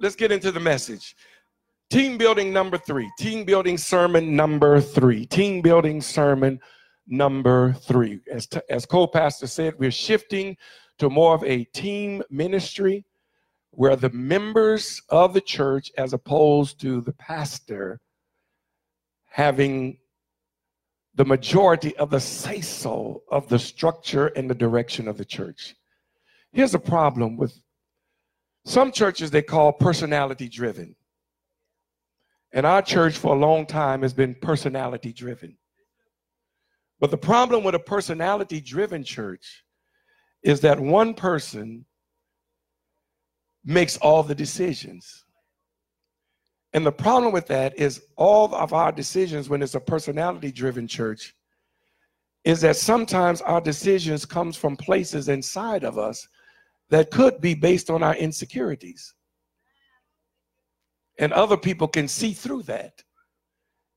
Let's get into the message. Team building number three. Team building sermon number three. Team building sermon number three. As co-pastor said, we're shifting to more of a team ministry where the members of the church, as opposed to the pastor, having the majority of the say-so of the structure and the direction of the church. Here's a problem with some churches they call personality-driven. And our church for a long time has been personality-driven. But the problem with a personality-driven church is that one person makes all the decisions. And the problem with that is all of our decisions when it's a personality-driven church is that sometimes our decisions comes from places inside of us that could be based on our insecurities. And other people can see through that.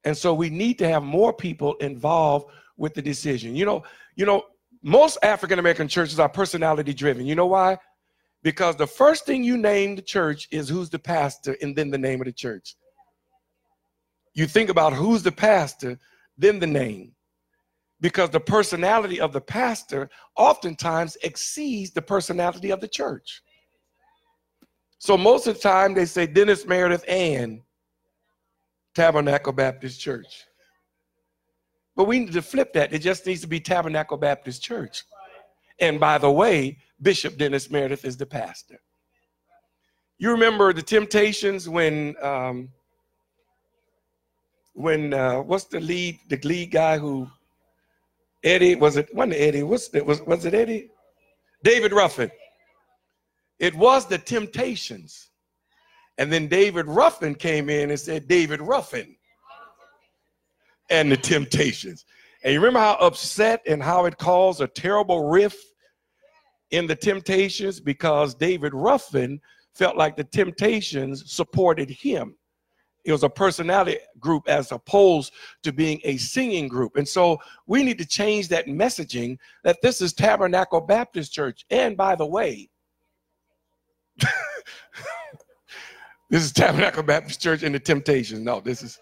And so we need to have more people involved with the decision. You know, most African-American churches are personality driven. You know why? Because the first thing you name the church is who's the pastor and then the name of the church. You think about who's the pastor, then the name. Because the personality of the pastor oftentimes exceeds the personality of the church. So most of the time they say Dennis Meredith and Tabernacle Baptist Church. But we need to flip that. It just needs to be Tabernacle Baptist Church. And by the way, Bishop Dennis Meredith is the pastor. You remember the Temptations when what's the lead guy who Eddie was it? Wasn't Eddie? Was it Eddie? David Ruffin. It was the Temptations. And then David Ruffin came in and said, David Ruffin and the Temptations. And you remember how upset and how it caused a terrible rift in the Temptations because David Ruffin felt like the Temptations supported him. It was a personality group as opposed to being a singing group. And so we need to change that messaging that this is Tabernacle Baptist Church. And by the way, this is Tabernacle Baptist Church and the Temptations. No, this is.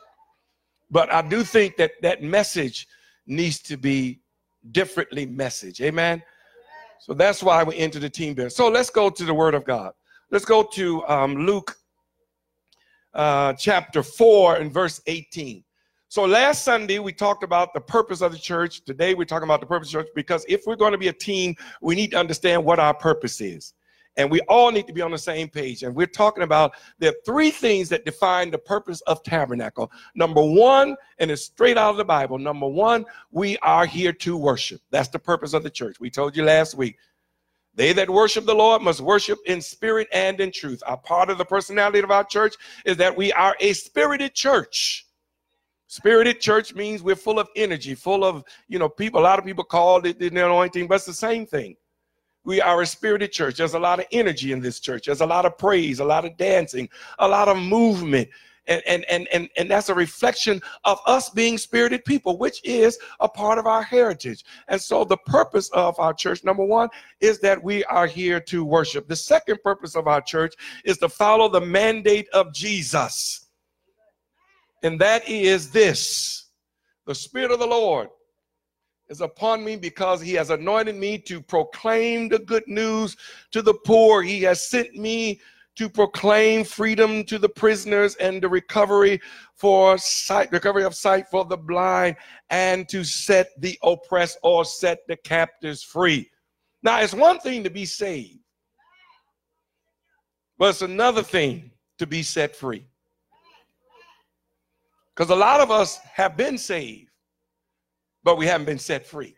But I do think that that message needs to be differently messaged. Amen. So that's why we enter the team building. So let's go to the Word of God. Let's go to Luke chapter 4 and verse 18. So last Sunday, we talked about the purpose of the church. Today, we're talking about the purpose of the church because if we're going to be a team, we need to understand what our purpose is. And we all need to be on the same page. And we're talking about there are three things that define the purpose of Tabernacle. Number one, and it's straight out of the Bible. Number one, we are here to worship. That's the purpose of the church. We told you last week. They that worship the Lord must worship in spirit and in truth. A part of the personality of our church is that we are a spirited church. Spirited church means we're full of energy, full of, you know, people. A lot of people call it the anointing, but it's the same thing. We are a spirited church. There's a lot of energy in this church. There's a lot of praise, a lot of dancing, a lot of movement. And that's a reflection of us being spirited people, which is a part of our heritage. And so the purpose of our church, number one, is that we are here to worship. The second purpose of our church is to follow the mandate of Jesus. And that is this: the Spirit of the Lord is upon me because he has anointed me to proclaim the good news to the poor. He has sent me to proclaim freedom to the prisoners and the recovery of sight for the blind, and to set the oppressed or set the captives free. Now, it's one thing to be saved, but it's another thing to be set free. Because a lot of us have been saved, but we haven't been set free.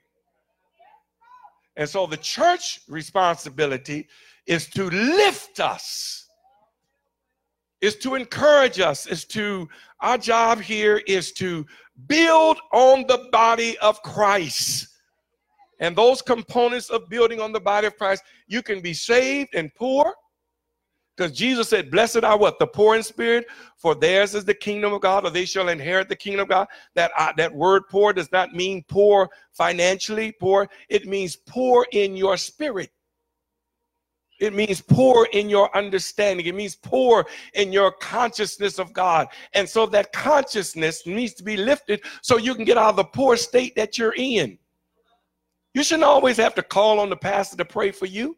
And so the church responsibility is to lift us, is to encourage us, is to, our job here is to build on the body of Christ. And those components of building on the body of Christ, you can be saved and poor, because Jesus said, blessed are what? The poor in spirit, for theirs is the kingdom of God, or they shall inherit the kingdom of God. That word poor does not mean poor financially, poor. It means poor in your spirit. It means poor in your understanding. It means poor in your consciousness of God. And so that consciousness needs to be lifted so you can get out of the poor state that you're in. You shouldn't always have to call on the pastor to pray for you.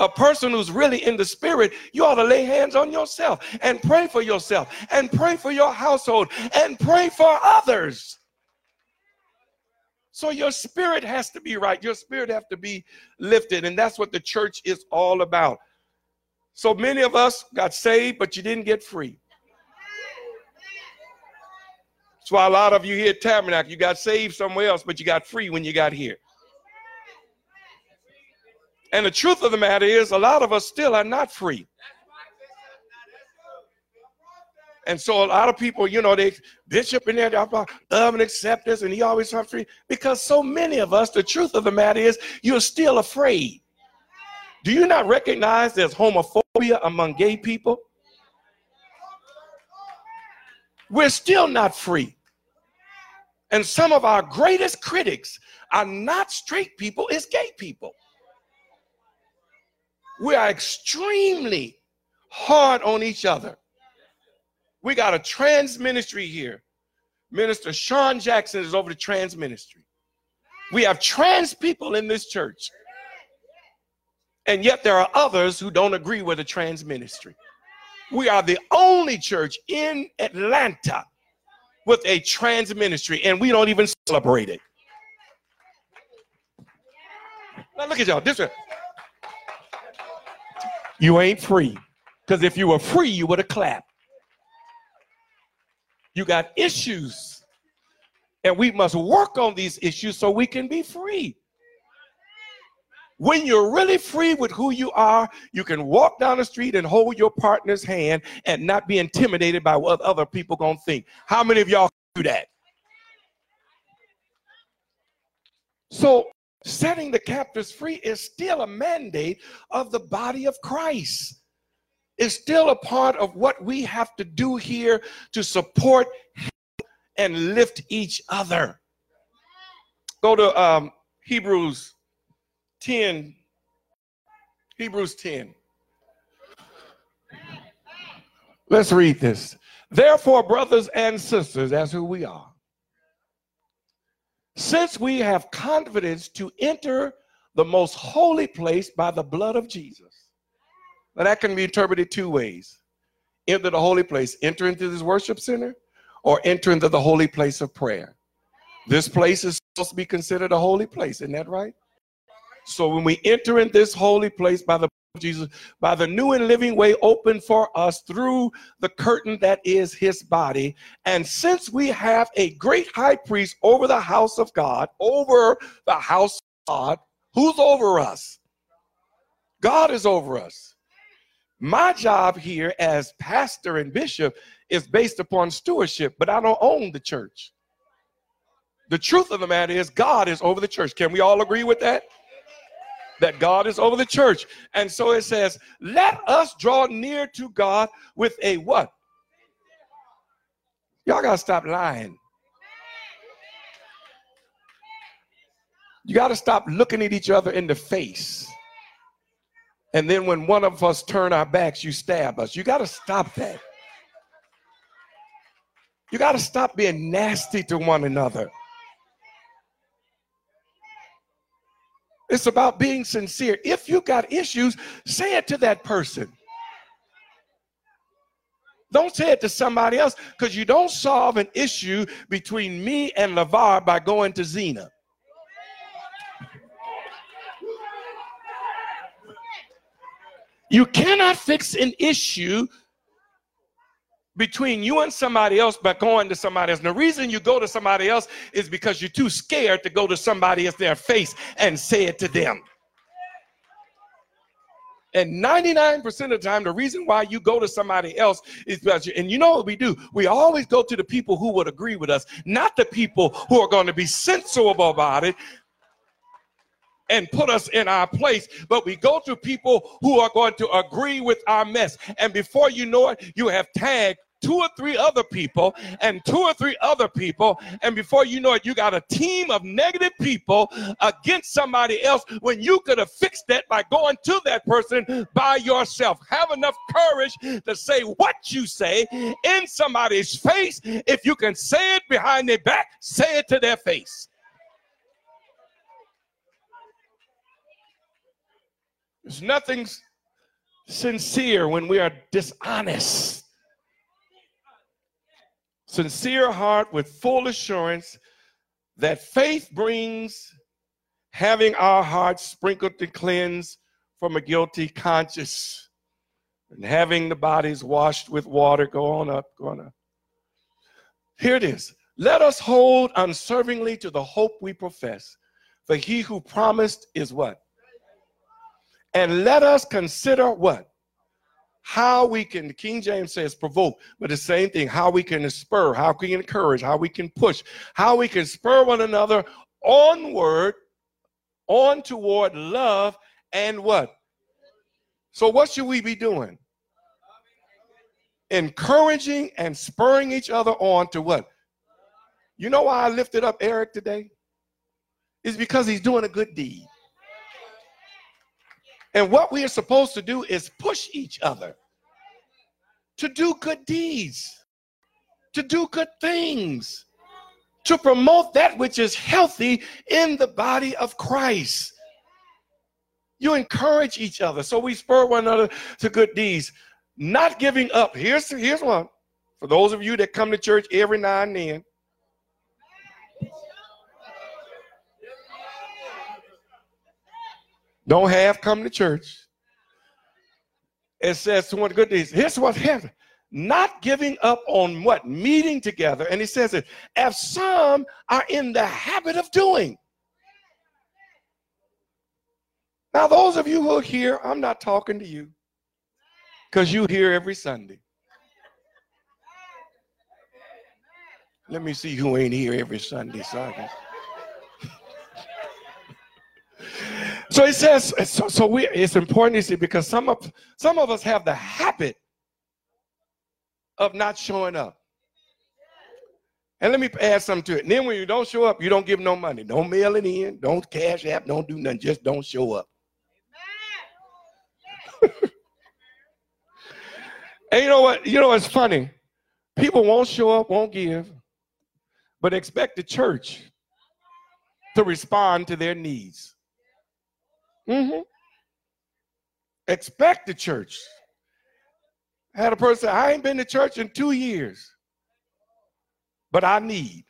A person who's really in the spirit, you ought to lay hands on yourself and pray for yourself and pray for your household and pray for others. So your spirit has to be right. Your spirit has to be lifted. And that's what the church is all about. So many of us got saved, but you didn't get free. That's why a lot of you here at Tabernacle, you got saved somewhere else, but you got free when you got here. And the truth of the matter is, a lot of us still are not free. And so a lot of people, you know, they bishop in there, love and acceptance, and he always tries free. Because so many of us, the truth of the matter is, you're still afraid. Do you not recognize there's homophobia among gay people? We're still not free. And some of our greatest critics are not straight people, it's gay people. We are extremely hard on each other. We got a trans ministry here. Minister Sean Jackson is over the trans ministry. We have trans people in this church. And yet there are others who don't agree with the trans ministry. We are the only church in Atlanta with a trans ministry, and we don't even celebrate it. Now look at y'all. This way. You ain't free, because if you were free, you would have clapped. You got issues, and we must work on these issues so we can be free. When you're really free with who you are, you can walk down the street and hold your partner's hand and not be intimidated by what other people gonna think. How many of y'all do that? So setting the captives free is still a mandate of the body of Christ. It's still a part of what we have to do here to support, help, and lift each other. Go to Hebrews 10. Let's read this. Therefore, brothers and sisters, that's who we are. Since we have confidence to enter the most holy place by the blood of Jesus. Now that can be interpreted two ways. Enter the holy place, enter into this worship center, or enter into the holy place of prayer. This place is supposed to be considered a holy place, isn't that right? So when we enter in this holy place by the blood of Jesus, by the new and living way open for us through the curtain that is his body. And since we have a great high priest over the house of God, who's over us? God is over us. My job here as pastor and bishop is based upon stewardship, but I don't own the church. The truth of the matter is God is over the church. Can we all agree with that? That God is over the church. And so it says, let us draw near to God with a what? Y'all got to stop lying. You got to stop looking at each other in the face. And then when one of us turn our backs, you stab us. You got to stop that. You got to stop being nasty to one another. It's about being sincere. If you got issues, say it to that person. Don't say it to somebody else, because you don't solve an issue between me and LeVar by going to Zena. You cannot fix an issue between you and somebody else by going to somebody else. And the reason you go to somebody else is because you're too scared to go to somebody else, their face, and say it to them. And 99% of the time, the reason why you go to somebody else is because you, and you know what we do? We always go to the people who would agree with us, not the people who are going to be sensible about it and put us in our place, but we go to people who are going to agree with our mess. And before you know it, you have tagged two or three other people and two or three other people. And before you know it, you got a team of negative people against somebody else when you could have fixed that by going to that person by yourself. Have enough courage to say what you say in somebody's face. If you can say it behind their back, say it to their face. There's nothing sincere when we are dishonest. Sincere heart with full assurance that faith brings, having our hearts sprinkled to cleanse from a guilty conscience and having the bodies washed with water. Go on up, go on up. Here it is. Let us hold unswervingly to the hope we profess, for he who promised is what? And let us consider what? How we can, King James says provoke, but the same thing, how we can spur, how we can encourage, how we can push, how we can spur one another onward, on toward love and what? So what should we be doing? Encouraging and spurring each other on to what? You know why I lifted up Eric today? It's because he's doing a good deed. And what we are supposed to do is push each other to do good deeds, to do good things, to promote that which is healthy in the body of Christ. You encourage each other. So we spur one another to good deeds, not giving up. Here's one. For those of you that come to church every now and then, don't have come to church. It says to one good deeds. Here's what happened. Not giving up on what? Meeting together. And he says it, as some are in the habit of doing. Now, those of you who are here, I'm not talking to you because you're here every Sunday. Let me see who ain't here every Sunday, Sunday. So he says, it's important to see, because some of us have the habit of not showing up. And let me add something to it. And then when you don't show up, you don't give no money. Don't mail it in. Don't cash app. Don't do nothing. Just don't show up. And you know what? You know what's funny? People won't show up, won't give, but expect the church to respond to their needs. Mm-hmm. Expect the church. I had a person say, I ain't been to church in 2 years, but I need.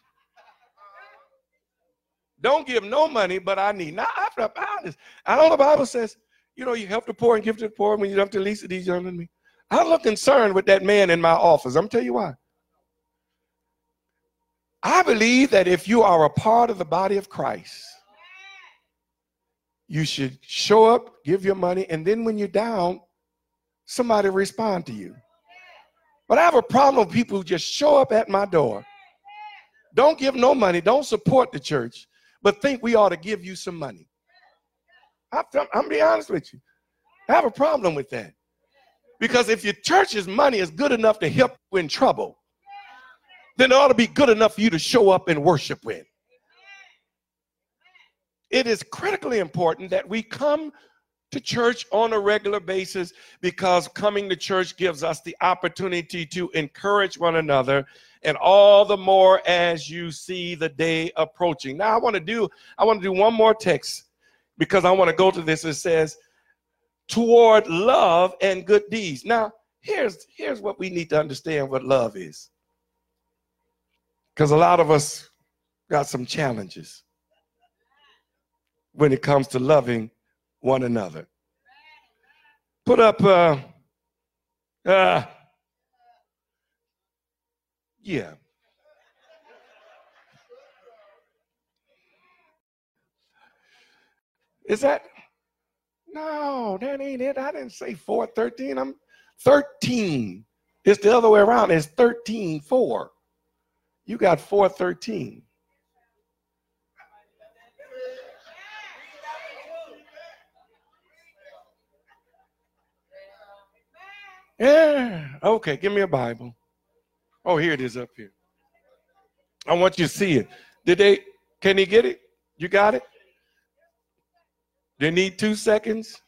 Don't give no money, but I need. Now, I know the Bible says, you know, you help the poor and give to the poor when you don't have to least of these young and me. I'm a little concerned with that man in my office. I'm going to tell you why. I believe that if you are a part of the body of Christ, you should show up, give your money, and then when you're down, somebody respond to you. But I have a problem with people who just show up at my door. Don't give no money, don't support the church, but think we ought to give you some money. I'm being honest with you. I have a problem with that. Because if your church's money is good enough to help you in trouble, then it ought to be good enough for you to show up and worship with. It is critically important that we come to church on a regular basis, because coming to church gives us the opportunity to encourage one another, and all the more as you see the day approaching. Now, I want to do one more text, because I want to go to this. It says, toward love and good deeds. Now, here's what we need to understand what love is, because a lot of us got some challenges when it comes to loving one another. Put up, yeah. Is that? No, that ain't it. I didn't say 4:13. I'm 13. It's the other way around. It's 13:4. You got 4:13. Yeah, okay, give me a Bible. Oh, here it is up here. I want you to see it. Can he get it? You got it? They need 2 seconds.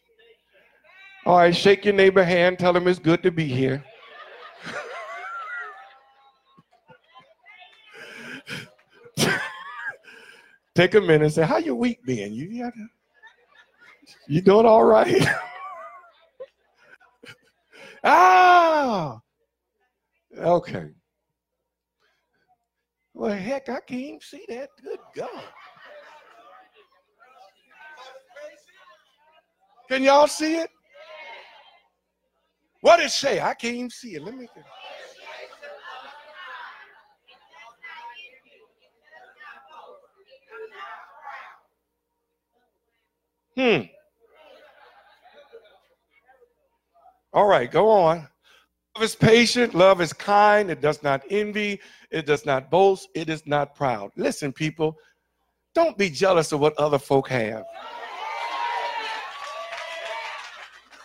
All right, shake your neighbor's hand. Tell him it's good to be here. Take a minute and say, how your week been? You doing all right? Ah, okay. Well, heck, I can't even see that. Good God. Can y'all see it? What did it say? I can't even see it. Let me think. All right, go on. Love is patient. Love is kind. It does not envy. It does not boast. It is not proud. Listen, people, don't be jealous of what other folk have.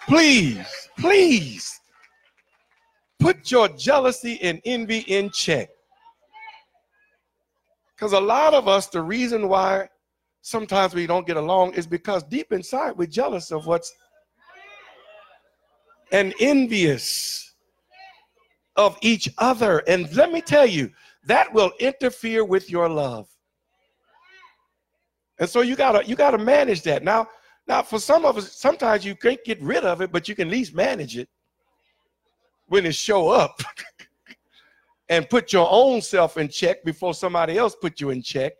Please, please put your jealousy and envy in check. Because a lot of us, the reason why sometimes we don't get along is because deep inside we're jealous of what's and envious of each other. And let me tell you, that will interfere with your love. And so you gotta manage that. Now, for some of us, sometimes you can't get rid of it, but you can at least manage it when it show up and put your own self in check before somebody else put you in check.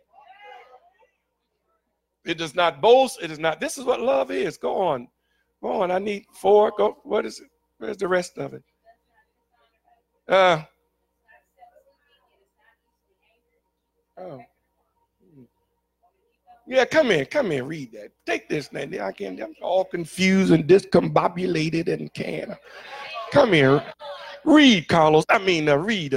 It does not boast. It is not. This is what love is. Go on. Go on. I need 4. Go. What is it? Where's the rest of it? Oh. Yeah, come in, read that. Take this now. I'm all confused and discombobulated and can't. Come here. Read, Carlos. Read.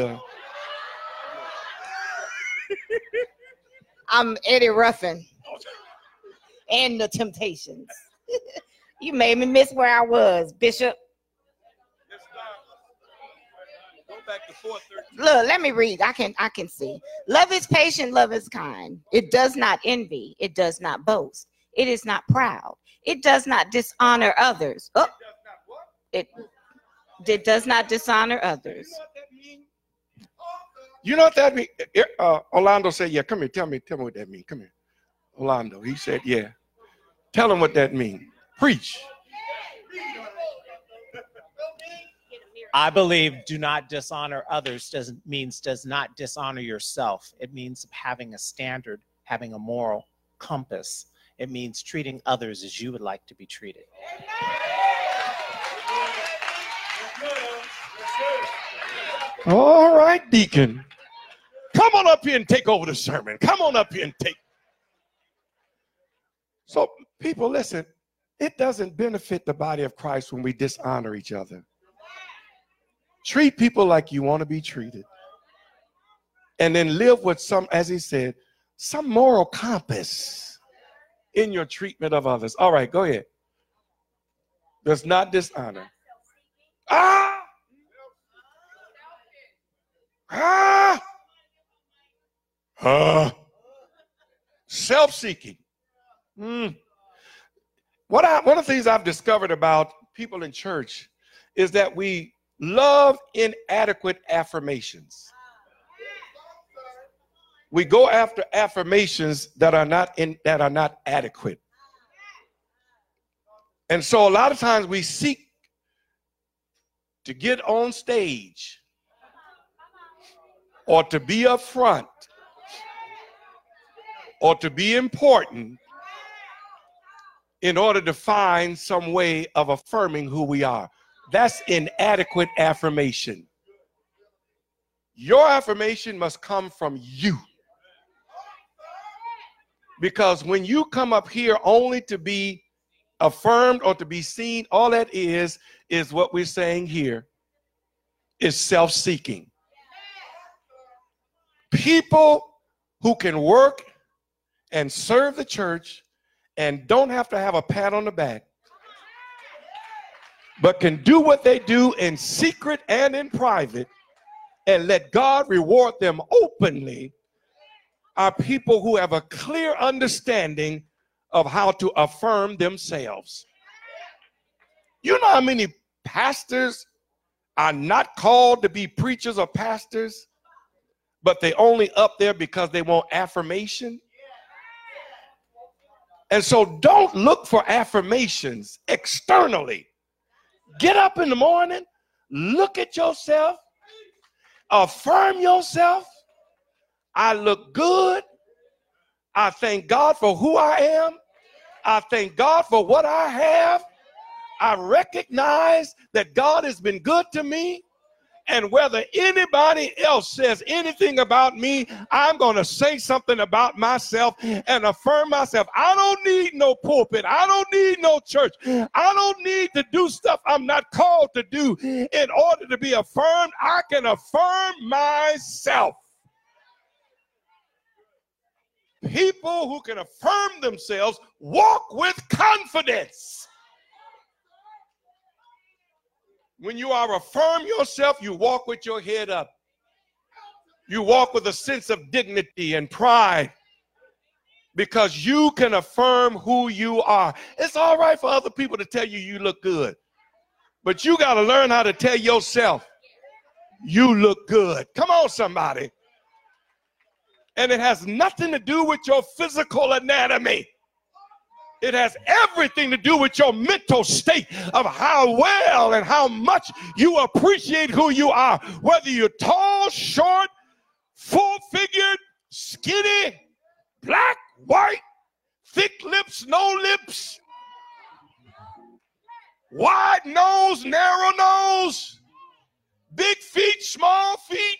I'm Eddie Ruffin and the Temptations. You made me miss where I was, Bishop. Go back to 4:13. Look, let me read. I can see. Love is patient. Love is kind. It does not envy. It does not boast. It is not proud. It does not dishonor others. Oh, it does not dishonor others. You know what that means? Orlando said, yeah, come here. Tell me what that means. Come here. Orlando, he said, yeah. Tell him what that means. Preach. I believe do not dishonor others means does not dishonor yourself. It means having a standard, having a moral compass. It means treating others as you would like to be treated. All right, Deacon. Come on up here and take over the sermon. Come on up here and take. So, people, listen. It doesn't benefit the body of Christ when we dishonor each other. Treat people like you want to be treated. And then live with some, as he said, some moral compass in your treatment of others. All right, go ahead. Does not dishonor. Ah! Ah! Ah! Self-seeking. One of the things I've discovered about people in church is that we love inadequate affirmations. We go after affirmations that are not adequate. And so a lot of times we seek to get on stage or to be up front or to be important in order to find some way of affirming who we are. That's inadequate affirmation. Your affirmation must come from you. Because when you come up here only to be affirmed or to be seen, all that is what we're saying here is self-seeking. People who can work and serve the church and don't have to have a pat on the back, but can do what they do in secret and in private and let God reward them openly are people who have a clear understanding of how to affirm themselves. You know how many pastors are not called to be preachers or pastors, but they only up there because they want affirmation? And so don't look for affirmations externally. Get up in the morning, look at yourself, affirm yourself. I look good. I thank God for who I am. I thank God for what I have. I recognize that God has been good to me. And whether anybody else says anything about me, I'm going to say something about myself and affirm myself. I don't need no pulpit. I don't need no church. I don't need to do stuff I'm not called to do in order to be affirmed. I can affirm myself. People who can affirm themselves walk with confidence. When you are affirm yourself, you walk with your head up. You walk with a sense of dignity and pride because you can affirm who you are. It's all right for other people to tell you you look good, but you got to learn how to tell yourself you look good. Come on, somebody. And it has nothing to do with your physical anatomy. It has everything to do with your mental state of how well and how much you appreciate who you are. Whether you're tall, short, full-figured, skinny, black, white, thick lips, no lips, wide nose, narrow nose, big feet, small feet.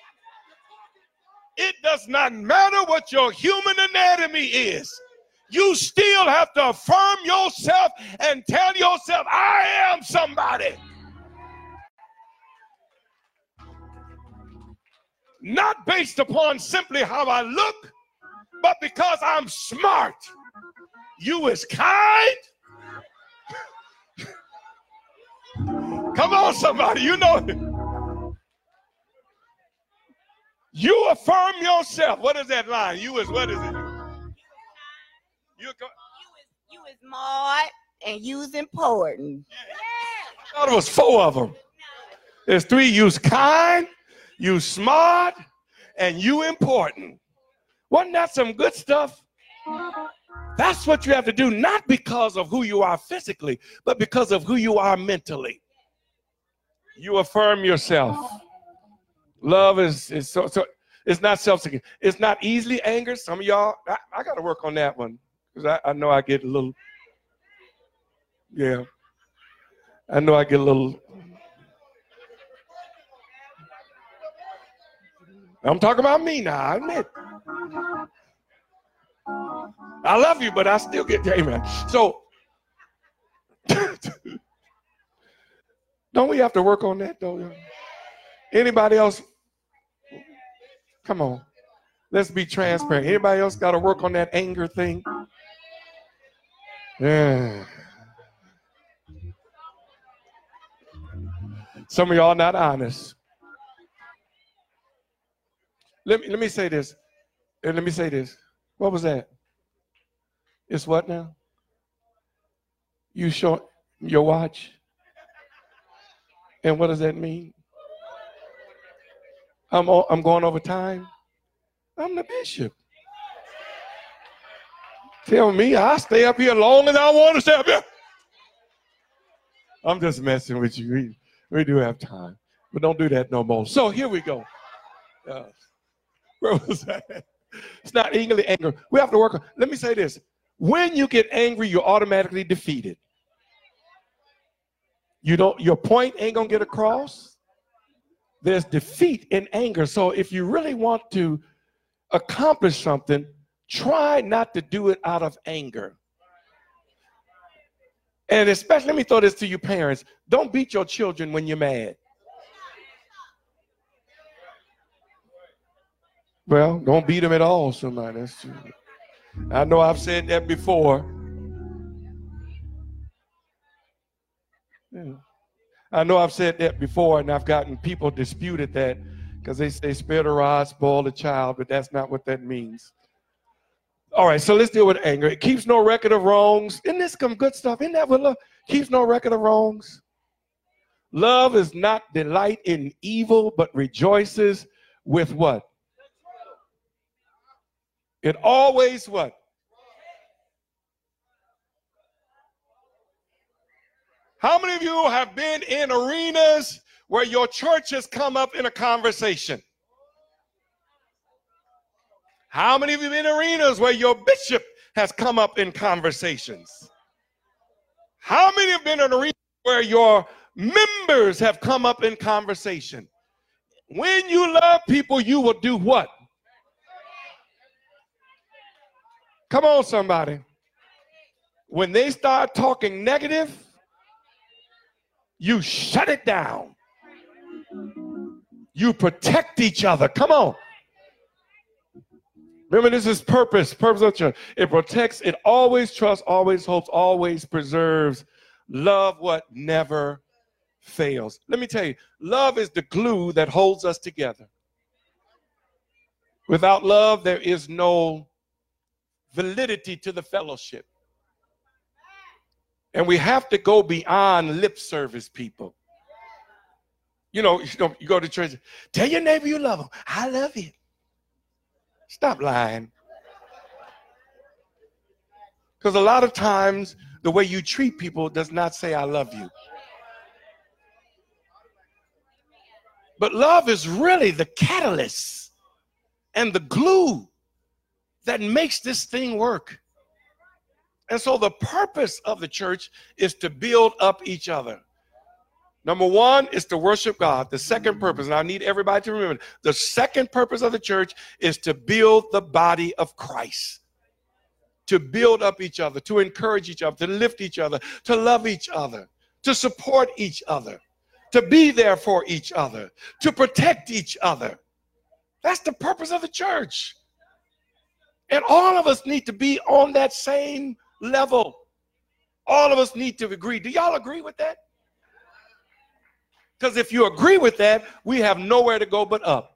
It does not matter what your human anatomy is. You still have to affirm yourself and tell yourself, I am somebody. Not based upon simply how I look, but because I'm smart. You is kind. Come on, somebody, you know it. You affirm yourself. What is that line? You is, what is it? You is smart and you's important. Yeah. I thought it was 4 of them. There's 3. You's kind, you smart, and you important. Wasn't that some good stuff? That's what you have to do, not because of who you are physically, but because of who you are mentally. You affirm yourself. Love is so it's not self-seeking. It's not easily angered. Some of y'all, I got to work on that one. Because I know I get a little, yeah. I know I get a little. I'm talking about me now, I admit. I love you, but I still get, amen. So, don't we have to work on that, though? Anybody else? Come on. Let's be transparent. Anybody else got to work on that anger thing? Yeah. Some of y'all not honest. Let me say this. And let me say this. What was that? It's what now? You short your watch? And what does that mean? I'm going over time. I'm the bishop. Tell me I stay up here long as I want to stay up here. I'm just messing with you. We do have time, but don't do that no more. So here we go. Where was that? It's not easily anger. We have to work on. Let me say this. When you get angry, you're automatically defeated. You don't. Your point ain't going to get across. There's defeat in anger. So if you really want to accomplish something, try not to do it out of anger. And especially, let me throw this to you parents. Don't beat your children when you're mad. Well, don't beat them at all, somebody. That's true. I know I've said that before. Yeah. I know I've said that before, and I've gotten people disputed that. because they say spare the rod, spoil the child, but that's not what that means. All right, so let's deal with anger. It keeps no record of wrongs. Isn't this some good stuff? Isn't that what love? Keeps no record of wrongs. Love is not delight in evil, but rejoices with what? It always what? How many of you have been in arenas where your church has come up in a conversation? How many of you have been in arenas where your bishop has come up in conversations? How many have been in arenas where your members have come up in conversation? When you love people, you will do what? Come on, somebody. When they start talking negative, you shut it down. You protect each other. Come on. Remember, this is purpose. Purpose of church. It protects, it always trusts, always hopes, always preserves. Love what never fails. Let me tell you, love is the glue that holds us together. Without love, there is no validity to the fellowship. And we have to go beyond lip service, people. You know, you go to church, tell your neighbor you love him. I love you. Stop lying. Because a lot of times, the way you treat people does not say I love you. But love is really the catalyst and the glue that makes this thing work. And so the purpose of the church is to build up each other. Number one is to worship God. The second purpose, and I need everybody to remember, the second purpose of the church is to build the body of Christ, to build up each other, to encourage each other, to lift each other, to love each other, to support each other, to be there for each other, to protect each other. That's the purpose of the church. And all of us need to be on that same level. All of us need to agree. Do y'all agree with that? Because if you agree with that, we have nowhere to go but up.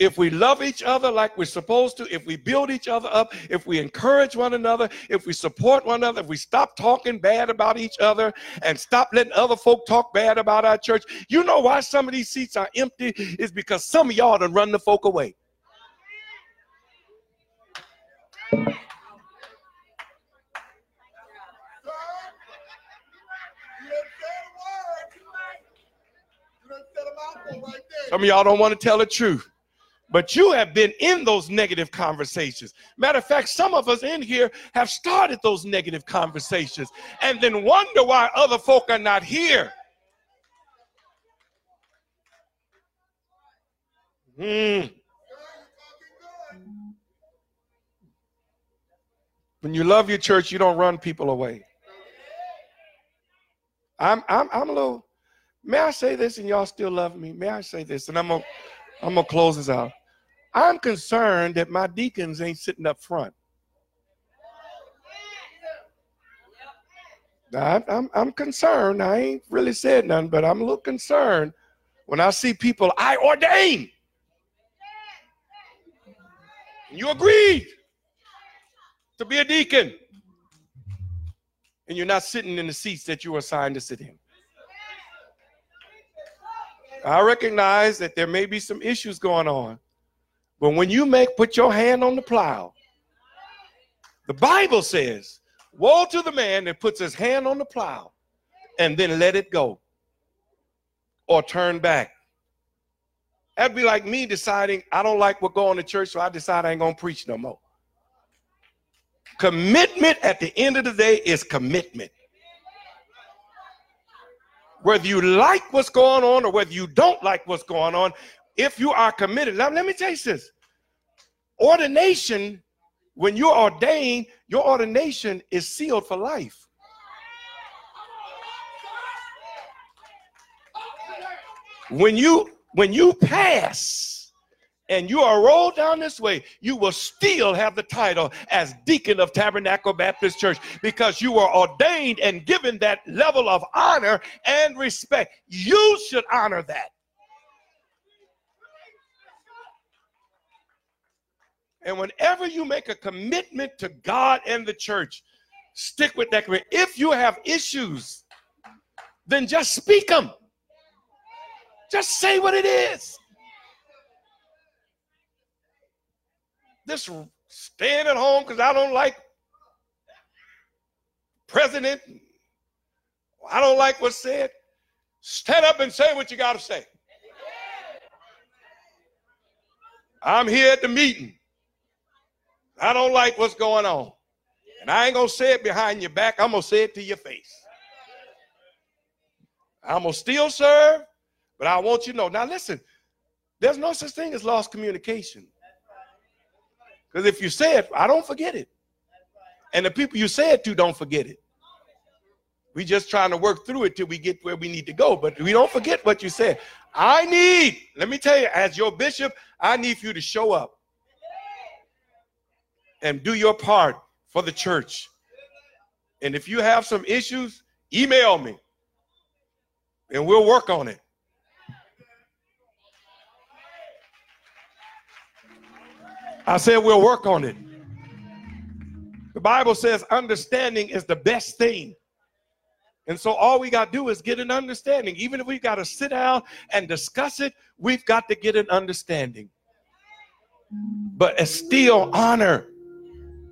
If we love each other like we're supposed to, if we build each other up, if we encourage one another, if we support one another, if we stop talking bad about each other and stop letting other folk talk bad about our church, you know why some of these seats are empty? It's because some of y'all done run the folk away. Some of y'all don't want to tell the truth, but you have been in those negative conversations. Matter of fact, some of us in here have started those negative conversations and then wonder why other folk are not here. When you love your church, you don't run people away. I'm a little... May I say this and y'all still love me? May I say this? And I'm gonna close this out. I'm concerned that my deacons ain't sitting up front. I'm concerned. I ain't really said nothing, but I'm a little concerned when I see people I ordained. You agreed to be a deacon, and you're not sitting in the seats that you were assigned to sit in. I recognize that there may be some issues going on, but when you put your hand on the plow, the Bible says, woe to the man that puts his hand on the plow and then let it go or turn back. That'd be like me deciding I don't like what's going on in church, so I decide I ain't going to preach no more. Commitment at the end of the day is commitment. Whether you like what's going on or whether you don't like what's going on, if you are committed. Now, let me tell you this. Ordination, when you're ordained, your ordination is sealed for life. When you pass and you are rolled down this way, you will still have the title as deacon of Tabernacle Baptist Church because you were ordained and given that level of honor and respect. You should honor that. And whenever you make a commitment to God and the church, stick with that commitment. If you have issues, then just speak them. Just say what it is. This staying at home because I don't like president, I don't like what's said. Stand up and say what you got to say. I'm here at the meeting. I don't like what's going on. And I ain't going to say it behind your back. I'm going to say it to your face. I'm going to still serve, but I want you to know. Now listen, there's no such thing as lost communication. Because if you say it, I don't forget it. And the people you say it to don't forget it. We're just trying to work through it till we get where we need to go. But we don't forget what you said. I need, let me tell you, as your bishop, I need for you to show up and do your part for the church. And if you have some issues, email me and we'll work on it. I said we'll work on it. The Bible says understanding is the best thing. And so all we got to do is get an understanding. Even if we've got to sit down and discuss it, we've got to get an understanding. But still honor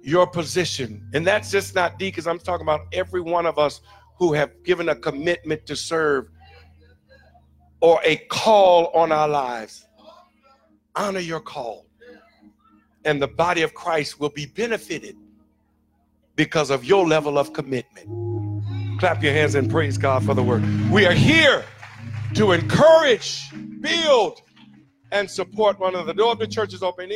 your position. And that's just not D, because I'm talking about every one of us who have given a commitment to serve or a call on our lives. Honor your call. And the body of Christ will be benefited because of your level of commitment. Clap your hands and praise God for the word. We are here to encourage, build, and support one another. The door of the church is open.